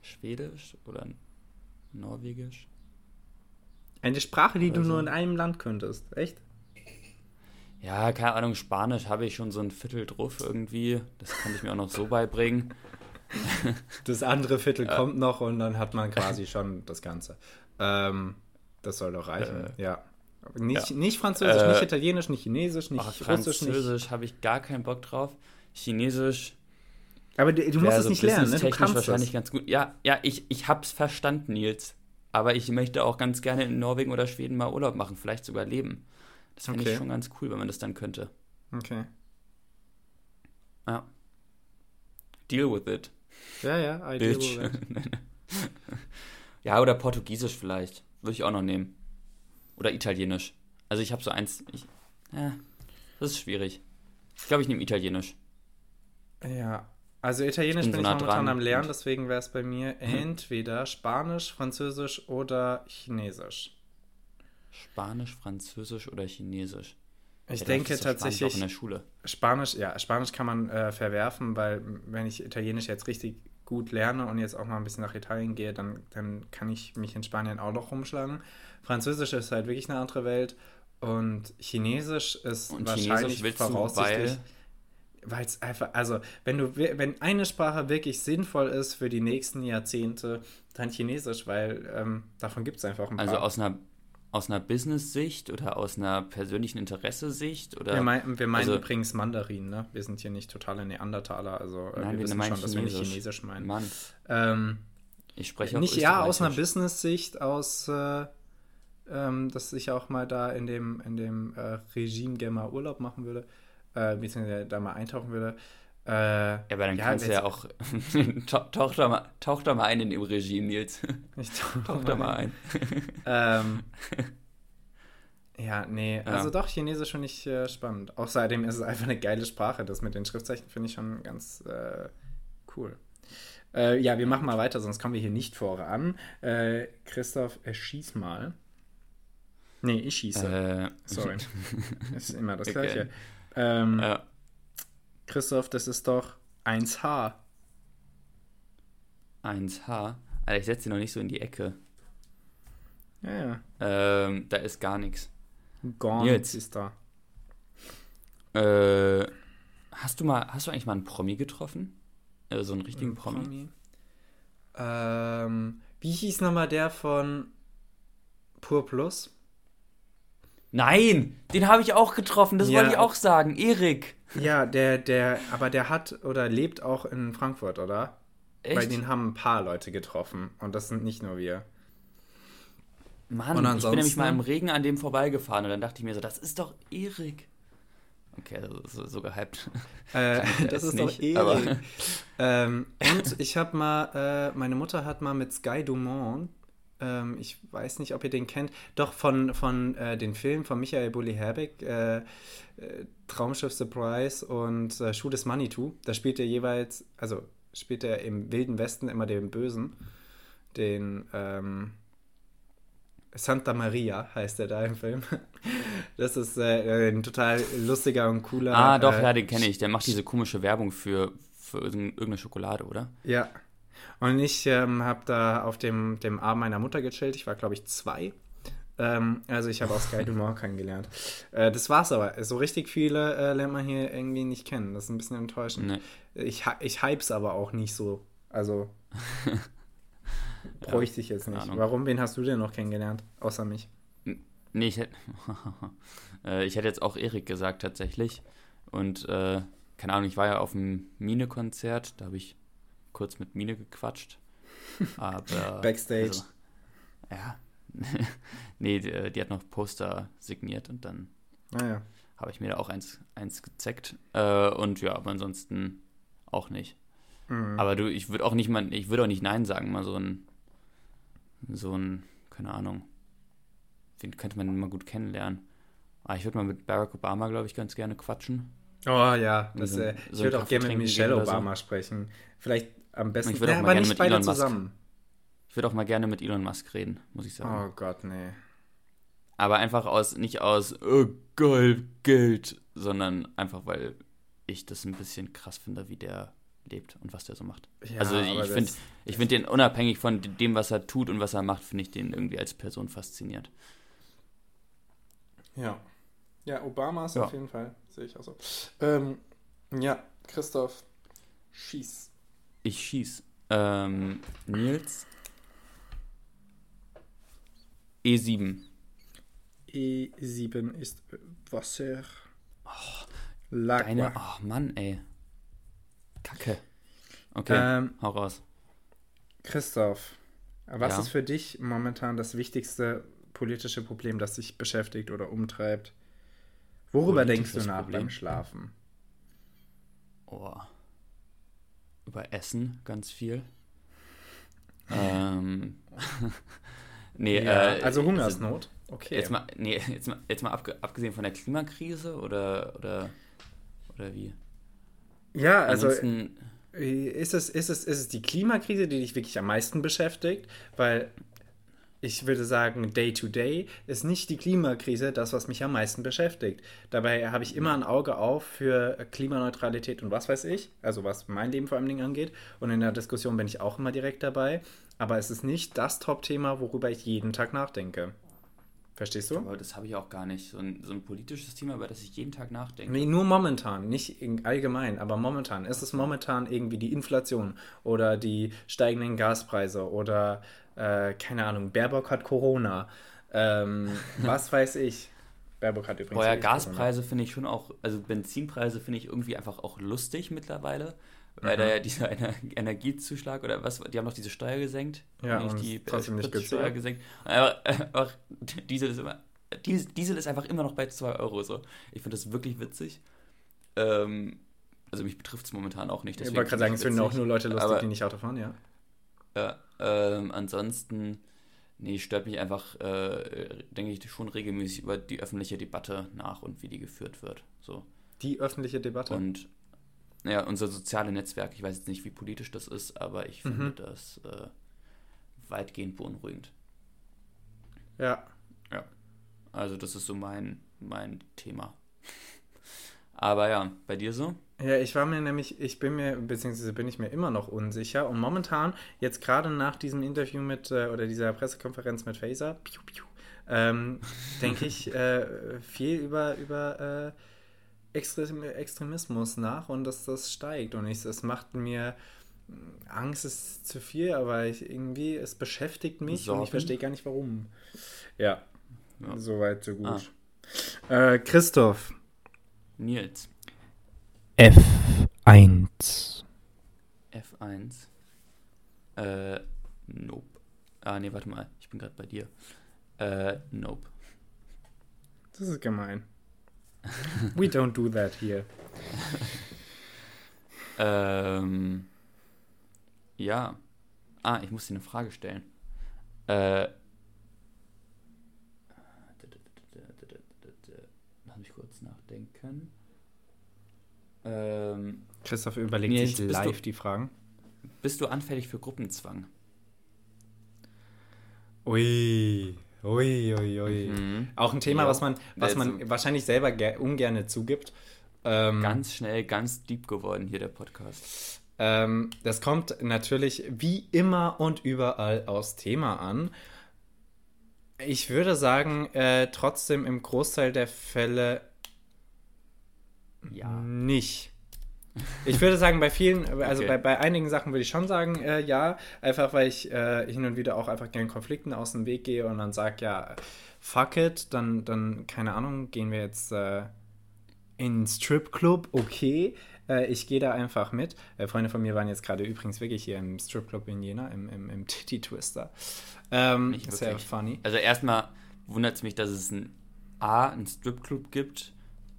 Schwedisch oder Norwegisch. Eine Sprache, die also. du nur in einem Land könntest, echt? Ja, keine Ahnung, Spanisch habe ich schon so ein Viertel drauf irgendwie. Das kann ich mir auch noch so beibringen. Das andere Viertel ja. kommt noch und dann hat man quasi schon das Ganze. Ähm, das soll doch reichen, äh, ja. Nicht, ja. nicht Französisch, äh, nicht Italienisch, nicht Chinesisch, nicht Ach, Russisch. Französisch habe ich gar keinen Bock drauf. Chinesisch. Aber du, du musst es so nicht lernen, ne? Du kannst wahrscheinlich das. Ganz gut. Ja, ja, ich, ich hab's verstanden, Nils. Aber ich möchte auch ganz gerne in Norwegen oder Schweden mal Urlaub machen, vielleicht sogar leben. Das finde okay. ich schon ganz cool, wenn man das dann könnte. Okay. Ja. Deal with it. Ja, ja, I deal with it. Ja, oder Portugiesisch vielleicht. Würde ich auch noch nehmen. Oder Italienisch. Also ich habe so eins... Ich, ja, das ist schwierig. Ich glaube, ich nehme Italienisch. Ja, also Italienisch ich bin, bin so nah ich momentan dran. am Lernen, deswegen wäre es bei mir entweder Spanisch, Französisch oder Chinesisch. Spanisch, Französisch oder Chinesisch? Ich ja, denke tatsächlich... Spanisch auch in der Schule. Spanisch, ja, Spanisch kann man äh, verwerfen, weil wenn ich Italienisch jetzt richtig gut lerne und jetzt auch mal ein bisschen nach Italien gehe, dann, dann kann ich mich in Spanien auch noch rumschlagen. Französisch ist halt wirklich eine andere Welt und Chinesisch ist und wahrscheinlich Chinesisch voraussichtlich... Du, weil Weil es einfach, also wenn du, wenn eine Sprache wirklich sinnvoll ist für die nächsten Jahrzehnte, dann Chinesisch, weil ähm, davon gibt es einfach ein paar. Also aus einer, aus einer Business-Sicht oder aus einer persönlichen Interesse-Sicht? Oder? Wir, mein, wir meinen also, übrigens Mandarin, ne? Wir sind hier nicht totale Neandertaler, also nein, wir, wir wissen schon, dass Chinesisch. wir nicht Chinesisch meinen. Mann. Ähm, ich spreche auch nicht, ja, aus einer Business-Sicht, aus, äh, ähm, dass ich auch mal da in dem, in dem äh, Regime gerne mal Urlaub machen würde, äh, beziehungsweise da mal eintauchen würde. Äh, ja, aber dann ja, kannst du ja auch, tauch da mal, tauch da mal ein in dem Regime, Nils. Ich tauch, tauch da mal ein. ähm, ja, nee, ja. Also doch, Chinesisch finde ich äh, spannend. Außerdem ist es einfach eine geile Sprache. Das mit den Schriftzeichen finde ich schon ganz äh, cool. Äh, ja, wir machen mal weiter, sonst kommen wir hier nicht voran. Äh, Christoph, äh, schieß mal. Nee, ich schieße. Äh, Sorry. Das ist immer das Gleiche. Okay. Ähm, ja. Christoph, das ist doch eins H. eins H? Alter, ich setze sie noch nicht so in die Ecke. Ja, ja. Ähm, da ist gar nichts. Gar nichts ist da. Äh, hast du mal, hast du eigentlich mal einen Promi getroffen? Äh, so einen richtigen ein Promi? Promi? Ähm, wie hieß nochmal der von Pur Plus? Nein, den habe ich auch getroffen, das ja. wollte ich auch sagen, Erik. Ja, der, der, aber der hat oder lebt auch in Frankfurt, oder? Echt? Weil den haben ein paar Leute getroffen und das sind nicht nur wir. Mann, ich bin nämlich mal im Regen an dem vorbeigefahren und dann dachte ich mir so, das ist doch Erik. Okay, so, so gehypt. Äh, das ist nicht, doch Erik. Ähm, und ich habe mal, äh, meine Mutter hat mal mit Sky Dumont, ähm, ich weiß nicht, ob ihr den kennt, doch von, von äh, den Filmen von Michael Bulli-Herbig, äh, äh, Traumschiff Surprise und äh, Schuh des Manitou, da spielt er jeweils, also spielt er im Wilden Westen immer den Bösen, den ähm, Santa Maria heißt er da im Film. Das ist äh, ein total lustiger und cooler... Ah, doch, äh, ja, den kenne ich. Der macht diese komische Werbung für, für irgendeine Schokolade, oder? Ja. Und ich ähm, habe da auf dem, dem Arm meiner Mutter gechillt. Ich war, glaube ich, zwei. Ähm, also ich habe auch Sky Dumont kennengelernt. Äh, das war's aber. So richtig viele äh, lernt man hier irgendwie nicht kennen. Das ist ein bisschen enttäuschend. Nee. Ich, ich hype's aber auch nicht so. Also... Bräuchte ich jetzt nicht. Warum? Wen hast du denn noch kennengelernt? Außer mich. Nee, ich hätte... ich hätte jetzt auch Erik gesagt, tatsächlich. Und, äh, keine Ahnung, ich war ja auf dem Mine-Konzert. Da habe ich kurz mit Mine gequatscht. Aber... Backstage. Also, ja. Nee, die, die hat noch Poster signiert und dann ah, ja. habe ich mir da auch eins, eins gezeckt. Äh, und ja, aber ansonsten auch nicht. Mhm. Aber du, ich würde auch nicht mal, ich würde auch nicht Nein sagen, mal so ein, so ein, keine Ahnung, den könnte man mal gut kennenlernen. Aber ich würde mal mit Barack Obama, glaube ich, ganz gerne quatschen. Oh ja, das, so, äh, ich so würde auch gerne mit Michelle Obama so. sprechen. Vielleicht am besten, ich ja, aber nicht mit beide Elon zusammen. Musk. Ich würde auch mal gerne mit Elon Musk reden, muss ich sagen. Oh Gott, nee. Aber einfach aus, nicht aus, oh geil, Geld, sondern einfach, weil ich das ein bisschen krass finde, wie der lebt und was der so macht. Ja, also ich finde ich find den, unabhängig von dem, was er tut und was er macht, finde ich den irgendwie als Person faszinierend. Ja. Ja, Obama ist ja. auf jeden Fall, sehe ich auch so. Ähm, ja, Christoph, schieß. Ich schieß. Ähm, Nils. E sieben. E sieben ist Wasser. Oh, deine, oh Mann, ey. Kacke. Okay, ähm, hau raus. Christoph, was ja. ist für dich momentan das wichtigste politische Problem, das dich beschäftigt oder umtreibt? Worüber denkst du nach Problem? beim Schlafen? Oh. Über Essen ganz viel. ähm. nee, ja, äh, also Hungersnot? Also, okay. Jetzt mal, nee, jetzt mal, jetzt mal abgesehen von der Klimakrise oder, oder, oder wie? Ja, also Ansonsten, ist, es, ist, es, ist es die Klimakrise, die dich wirklich am meisten beschäftigt? Weil ich würde sagen, Day-to-Day ist nicht die Klimakrise das, was mich am meisten beschäftigt. Dabei habe ich immer ein Auge auf für Klimaneutralität und was weiß ich, also was mein Leben vor allem angeht. Und in der Diskussion bin ich auch immer direkt dabei. Aber es ist nicht das Top-Thema, worüber ich jeden Tag nachdenke. Verstehst du? Aber das habe ich auch gar nicht. So ein, so ein politisches Thema, über das ich jeden Tag nachdenke. Nee, nur momentan, nicht allgemein, aber momentan. Ist es momentan irgendwie die Inflation oder die steigenden Gaspreise oder, äh, keine Ahnung, Baerbock hat Corona. Ähm, was weiß ich. Baerbock hat übrigens Corona. Gaspreise finde ich schon auch, also Benzinpreise finde ich irgendwie einfach auch lustig mittlerweile, weil mhm. da ja dieser Ener Energiezuschlag oder was, die haben noch diese Steuer gesenkt. Ja, nicht die trotzdem nicht Steuer gesenkt. Aber einfach, Diesel ist immer, Diesel ist einfach immer noch bei zwei Euro so. Ich finde das wirklich witzig. Ähm, also mich betrifft es momentan auch nicht. Ich wollte gerade sagen, es finden auch nur Leute lustig, aber, die nicht Auto fahren, ja. Ja, ähm, ansonsten, nee, stört mich einfach, äh, denke ich, schon regelmäßig über die öffentliche Debatte nach und wie die geführt wird. So. Die öffentliche Debatte? Und ja, unser soziales Netzwerk. Ich weiß jetzt nicht, wie politisch das ist, aber ich finde mhm. das äh, weitgehend beunruhigend. Ja. Ja. Also das ist so mein, mein Thema. Aber ja, bei dir so? Ja, ich war mir nämlich, ich bin mir, beziehungsweise bin ich mir immer noch unsicher. Und momentan, jetzt gerade nach diesem Interview mit, oder dieser Pressekonferenz mit Faeser, piu, piu, ähm, denke ich äh, viel über, über äh, Extremismus nach und dass das steigt. Und ich, es macht mir, Angst ist zu viel, aber ich irgendwie, es beschäftigt mich Sorgen. Und ich verstehe gar nicht, warum. Ja, ja. Soweit, so gut. Ah. Äh, Christoph. Niels. F eins. F eins. Äh, nope. Ah, nee, warte mal. Ich bin gerade bei dir. Äh, nope. Das ist gemein. We don't do that here. ähm, ja. Ah, ich muss dir eine Frage stellen. Äh, lass mich kurz nachdenken. Christoph überlegt nee, sich live du, die Fragen. Bist du anfällig für Gruppenzwang? Ui, ui, ui, ui. Mhm. Auch ein Thema, ja. was man, was also, man wahrscheinlich selber ger- ungerne zugibt. Ähm, ganz schnell, ganz deep geworden hier der Podcast. Ähm, das kommt natürlich wie immer und überall aufs Thema an. Ich würde sagen, äh, trotzdem im Großteil der Fälle ja. Nicht. Ich würde sagen, bei vielen, also okay. bei, bei einigen Sachen würde ich schon sagen, äh, ja, einfach weil ich äh, hin und wieder auch einfach gerne Konflikten aus dem Weg gehe und dann sage, ja, fuck it, dann, dann, keine Ahnung, gehen wir jetzt äh, in den Stripclub, okay, äh, ich gehe da einfach mit. Äh, Freunde von mir waren jetzt gerade übrigens wirklich hier im Stripclub in Jena, im, im, im Titty-Twister. Ähm, sehr funny. Also erstmal wundert es mich, dass es ein A, einen Stripclub gibt,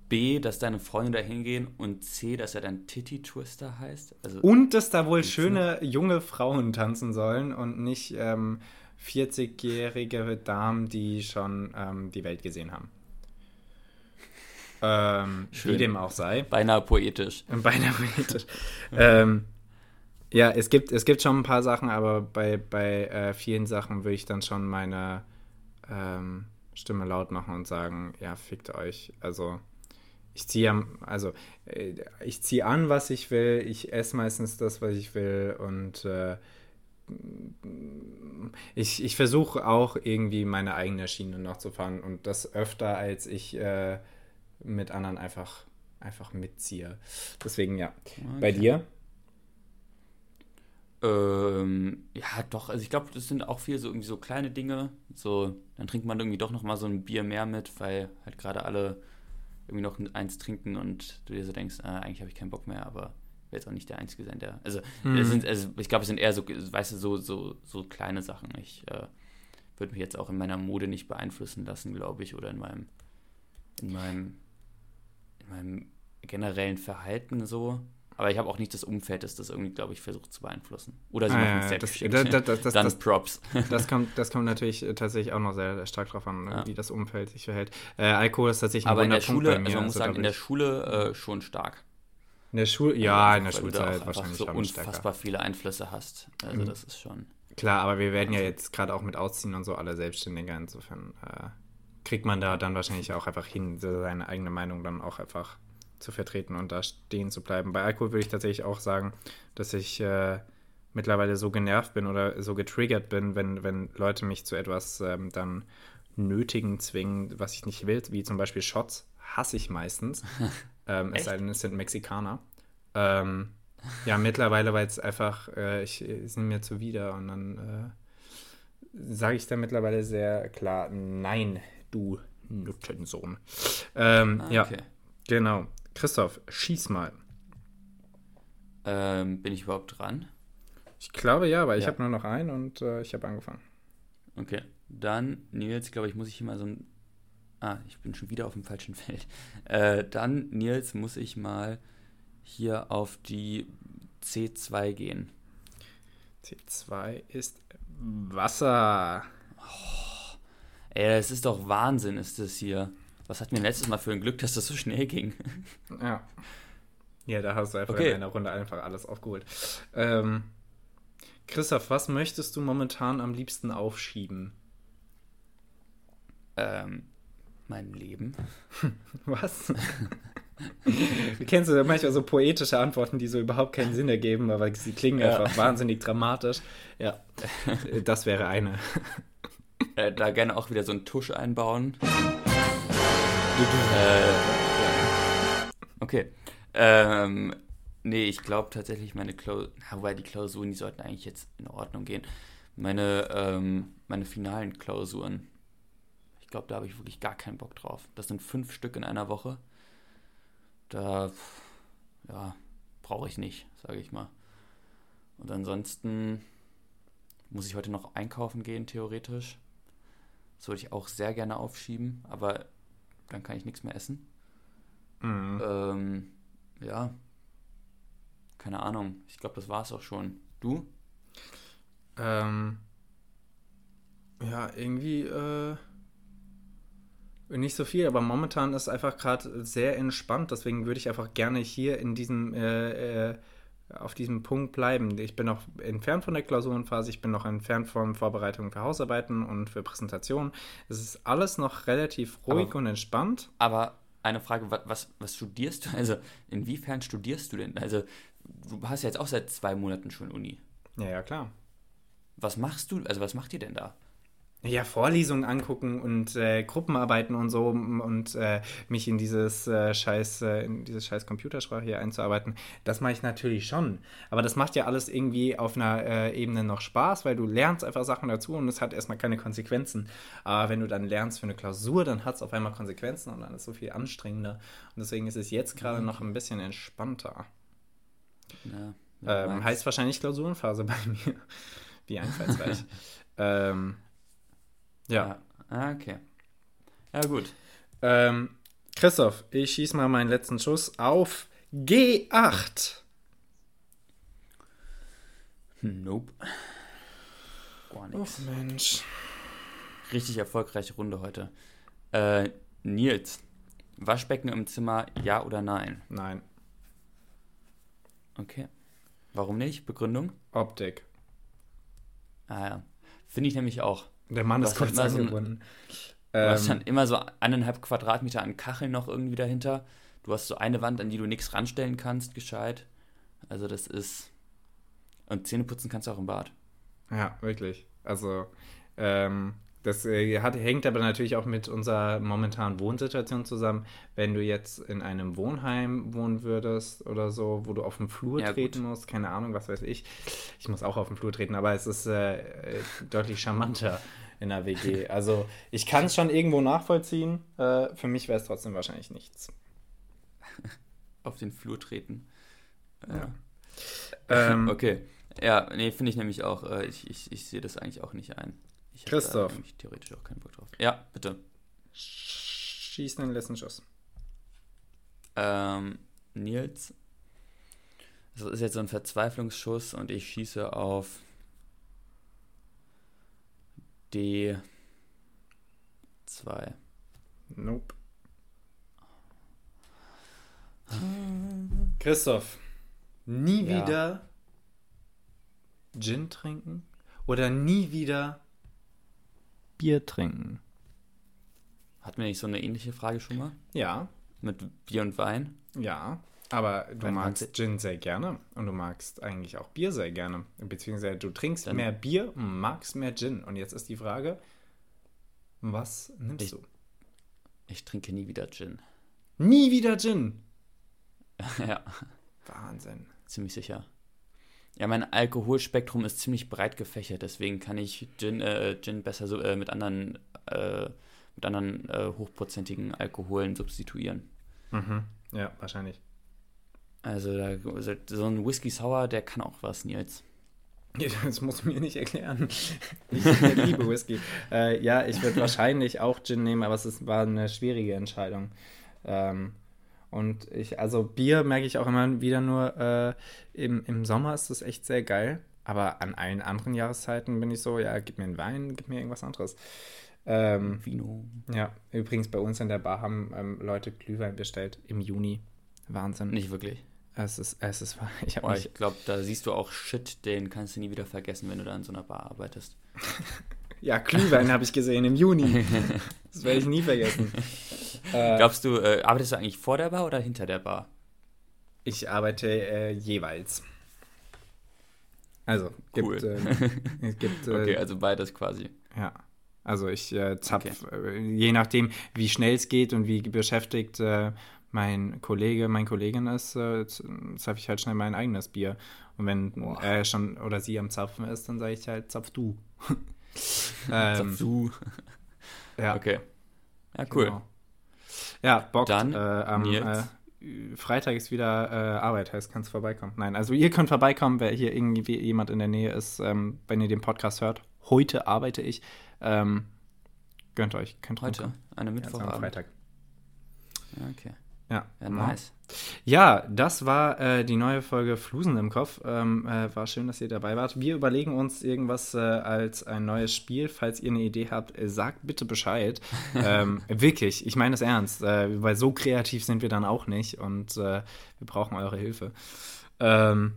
B, dass deine Freunde da hingehen und C, dass er dann Titty-Twister heißt. Also und dass da wohl schöne junge Frauen tanzen sollen und nicht ähm, vierzigjährige Damen, die schon ähm, die Welt gesehen haben. Ähm, wie dem auch sei. Beinahe poetisch. Beinahe poetisch. ähm, ja, es gibt, es gibt schon ein paar Sachen, aber bei, bei äh, vielen Sachen würde ich dann schon meine ähm, Stimme laut machen und sagen, ja, fickt euch. Also Ich ziehe also, ich ziehe an, was ich will, ich esse meistens das, was ich will und äh, ich, ich versuche auch irgendwie meine eigene Schiene noch zu fahren und das öfter, als ich äh, mit anderen einfach, einfach mitziehe. Deswegen ja. Okay. Bei dir? Ähm, ja, doch, also ich glaube, das sind auch viel so irgendwie so kleine Dinge, so dann trinkt man irgendwie doch nochmal so ein Bier mehr mit, weil halt gerade alle irgendwie noch eins trinken und du dir so denkst, ah, eigentlich habe ich keinen Bock mehr, aber ich werde jetzt auch nicht der Einzige sein, der... Also, hm. das sind, also ich glaube, es sind eher so, weißt du, so, so, so kleine Sachen. Ich äh, würde mich jetzt auch in meiner Mode nicht beeinflussen lassen, glaube ich, oder in meinem, in meinem in meinem generellen Verhalten so. Aber ich habe auch nicht das Umfeld, das das irgendwie, glaube ich, versucht zu beeinflussen. Oder sie ah, machen es ja, selbst das, das, das, das, Dann das, Props. Das kommt, das kommt natürlich tatsächlich auch noch sehr stark drauf an, ja. wie das Umfeld sich verhält. Äh, Alkohol ist tatsächlich ein Aber in der Schule, bei mir, also man muss sagen, in der Schule äh, schon stark. In der Schule, ja, also, in der Schulzeit wahrscheinlich schon so unfassbar viele Einflüsse hast. Also mhm. das ist schon... Klar, aber wir werden ja jetzt gerade auch mit Ausziehen und so alle Selbstständiger. Insofern äh, kriegt man da dann wahrscheinlich auch einfach hin, seine eigene Meinung dann auch einfach... zu vertreten und da stehen zu bleiben. Bei Alkohol würde ich tatsächlich auch sagen, dass ich äh, mittlerweile so genervt bin oder so getriggert bin, wenn, wenn Leute mich zu etwas ähm, dann nötigen, zwingen, was ich nicht will, wie zum Beispiel Shots, hasse ich meistens. ähm, es sei denn, es sind Mexikaner. Ähm, ja, mittlerweile, weil es einfach, äh, ich sind mir zuwider und dann äh, sage ich da mittlerweile sehr klar, nein, du Nuttensohn. Ähm, ah, okay. Ja, genau. Christoph, schieß mal. Ähm, bin ich überhaupt dran? Ich glaube ja, weil ja. ich habe nur noch einen und äh, ich habe angefangen. Okay, dann Nils, glaube ich, muss ich hier mal so ein... Ah, ich bin schon wieder auf dem falschen Feld. Äh, dann, Nils, muss ich mal hier auf die C zwei gehen. C zwei ist Wasser. Oh, ey, das ist doch Wahnsinn, ist das hier. Was hatten wir letztes Mal für ein Glück, dass das so schnell ging? Ja. Ja, da hast du einfach okay. in einer Runde einfach alles aufgeholt. Ähm, Christoph, was möchtest du momentan am liebsten aufschieben? Ähm, mein Leben. Was? Kennst du manchmal so poetische Antworten, die so überhaupt keinen Sinn ergeben, aber sie klingen ja. einfach wahnsinnig dramatisch. Ja, das wäre eine. Äh, da gerne auch wieder so einen Tusch einbauen. äh, okay. Ähm, nee, ich glaube tatsächlich meine Klausuren, wobei die Klausuren, die sollten eigentlich jetzt in Ordnung gehen. Meine, ähm, meine finalen Klausuren. Ich glaube, da habe ich wirklich gar keinen Bock drauf. Das sind fünf Stück in einer Woche. Da, ja, brauche ich nicht, sage ich mal. Und ansonsten muss ich heute noch einkaufen gehen, theoretisch. Das würde ich auch sehr gerne aufschieben, aber dann kann ich nichts mehr essen. Mhm. Ähm, ja, keine Ahnung. Ich glaube, das war es auch schon. Du? Ähm, ja, irgendwie, äh... nicht so viel, aber momentan ist einfach gerade sehr entspannt, deswegen würde ich einfach gerne hier in diesem, äh, äh, auf diesem Punkt bleiben. Ich bin noch entfernt von der Klausurenphase, ich bin noch entfernt von Vorbereitungen für Hausarbeiten und für Präsentationen. Es ist alles noch relativ ruhig aber, und entspannt. Aber eine Frage, was, was studierst du? Also inwiefern studierst du denn? Also du hast ja jetzt auch seit zwei Monaten schon Uni. Ja, ja, klar. Was machst du, also was macht ihr denn da? Ja, Vorlesungen angucken und äh, Gruppenarbeiten und so und äh, mich in dieses äh, scheiß äh, in diese scheiß Computersprache hier einzuarbeiten, das mache ich natürlich schon. Aber das macht ja alles irgendwie auf einer äh, Ebene noch Spaß, weil du lernst einfach Sachen dazu und es hat erstmal keine Konsequenzen. Aber wenn du dann lernst für eine Klausur, dann hat es auf einmal Konsequenzen und dann ist es so viel anstrengender. Und deswegen ist es jetzt gerade mhm. noch ein bisschen entspannter. Ja, ja, ähm, heißt wahrscheinlich Klausurenphase bei mir. Wie einfallsreich. ähm... Ja. Ah, okay. Ja, gut. Ähm, Christoph, ich schieß mal meinen letzten Schuss auf G acht. Nope. Gar nichts. Oh, Mensch. Richtig erfolgreiche Runde heute. Äh, Nils, Waschbecken im Zimmer, ja oder nein? Nein. Okay. Warum nicht? Begründung? Optik. Ah, ja. Finde ich nämlich auch. Der Mann ist kurz angebunden. Du ähm, hast dann immer so eineinhalb Quadratmeter an Kacheln noch irgendwie dahinter. Du hast so eine Wand, an die du nichts ranstellen kannst, gescheit. Also das ist... Und Zähneputzen kannst du auch im Bad. Ja, wirklich. Also ähm, das äh, hat, hängt aber natürlich auch mit unserer momentanen Wohnsituation zusammen. Wenn du jetzt in einem Wohnheim wohnen würdest oder so, wo du auf den Flur ja, treten gut. musst, keine Ahnung, was weiß ich. Ich muss auch auf den Flur treten, aber es ist äh, deutlich charmanter. In der W G. Also ich kann es schon irgendwo nachvollziehen. Äh, für mich wäre es trotzdem wahrscheinlich nichts. Auf den Flur treten. Äh. Ja. Ähm, okay. Ja, nee, finde ich nämlich auch. Äh, ich ich, ich sehe das eigentlich auch nicht ein. Ich Christoph. Ich habe theoretisch auch keinen Bock drauf. Ja, bitte. Schieß den letzten Schuss. Ähm, Nils. Das ist jetzt so ein Verzweiflungsschuss und ich schieße auf D zwei. Nope. Christoph, nie ja. wieder Gin trinken oder nie wieder Bier trinken? Hatten wir nicht so eine ähnliche Frage schon mal? Ja. Mit Bier und Wein? Ja. Aber du Weil magst Gin sehr gerne und du magst eigentlich auch Bier sehr gerne. Beziehungsweise du trinkst mehr Bier und magst mehr Gin. Und jetzt ist die Frage, was nimmst ich, du? Ich trinke nie wieder Gin. Nie wieder Gin? Ja. Wahnsinn. Ziemlich sicher. Ja, mein Alkoholspektrum ist ziemlich breit gefächert. Deswegen kann ich Gin, äh, Gin besser so, äh, mit anderen, äh, mit anderen äh, hochprozentigen Alkoholen substituieren. Mhm. Ja, wahrscheinlich. Also, da, so ein Whisky Sour, der kann auch was, Niels. Das musst du mir nicht erklären. Ich liebe Whisky. Äh, ja, ich würde wahrscheinlich auch Gin nehmen, aber es ist, war eine schwierige Entscheidung. Ähm, und ich, also Bier merke ich auch immer wieder nur, äh, im, im Sommer ist das echt sehr geil. Aber an allen anderen Jahreszeiten bin ich so, ja, gib mir einen Wein, gib mir irgendwas anderes. Ähm, Vino. Ja, übrigens bei uns in der Bar haben ähm, Leute Glühwein bestellt im Juni. Wahnsinn. Nicht wirklich. Es ist, es ist wahr. Ich, oh, ich glaube, da siehst du auch Shit, den kannst du nie wieder vergessen, wenn du da in so einer Bar arbeitest. Ja, Glühwein habe ich gesehen im Juni. Das werde ich nie vergessen. äh, Glaubst du, äh, arbeitest du eigentlich vor der Bar oder hinter der Bar? Ich arbeite äh, jeweils. Also, cool. Gibt, äh, es gibt, äh, okay, also beides quasi. Ja. Also ich äh, zapf, okay. äh, je nachdem, wie schnell es geht und wie beschäftigt äh, mein Kollege, meine Kollegin ist, äh, zapfe ich halt schnell mein eigenes Bier. Und wenn oh. er schon oder sie am Zapfen ist, dann sage ich halt, zapf du. ähm, zapf du. Ja. Okay. Ja, cool. Genau. Ja, bockt. Dann äh, am äh, Freitag ist wieder äh, Arbeit, heißt, kannst vorbeikommen. Nein, also ihr könnt vorbeikommen, wer hier irgendwie jemand in der Nähe ist, ähm, wenn ihr den Podcast hört. Heute arbeite ich. Ähm, gönnt euch. Könnt Heute, kommen. Eine Mittwochabend. Ja, Freitag. Ja, okay. Ja, ja, nice. Ja, das war äh, die neue Folge Flusen im Kopf. Ähm, äh, war schön, dass ihr dabei wart. Wir überlegen uns irgendwas äh, als ein neues Spiel. Falls ihr eine Idee habt, äh, sagt bitte Bescheid. ähm, wirklich, ich meine es ernst, äh, weil so kreativ sind wir dann auch nicht und äh, wir brauchen eure Hilfe. Ähm,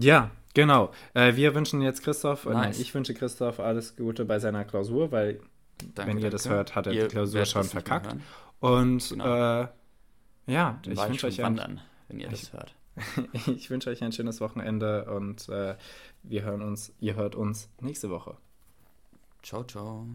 ja, genau. Äh, wir wünschen jetzt Christoph, nice. äh, ich wünsche Christoph alles Gute bei seiner Klausur, weil danke, wenn ihr danke. das hört, hat er ihr die Klausur schon verkackt. Und genau. äh, Ja, ich wünsche euch wandern, wenn ihr das hört. Ich wünsche euch ein schönes Wochenende und äh, wir hören uns, ihr hört uns nächste Woche. Ciao, ciao.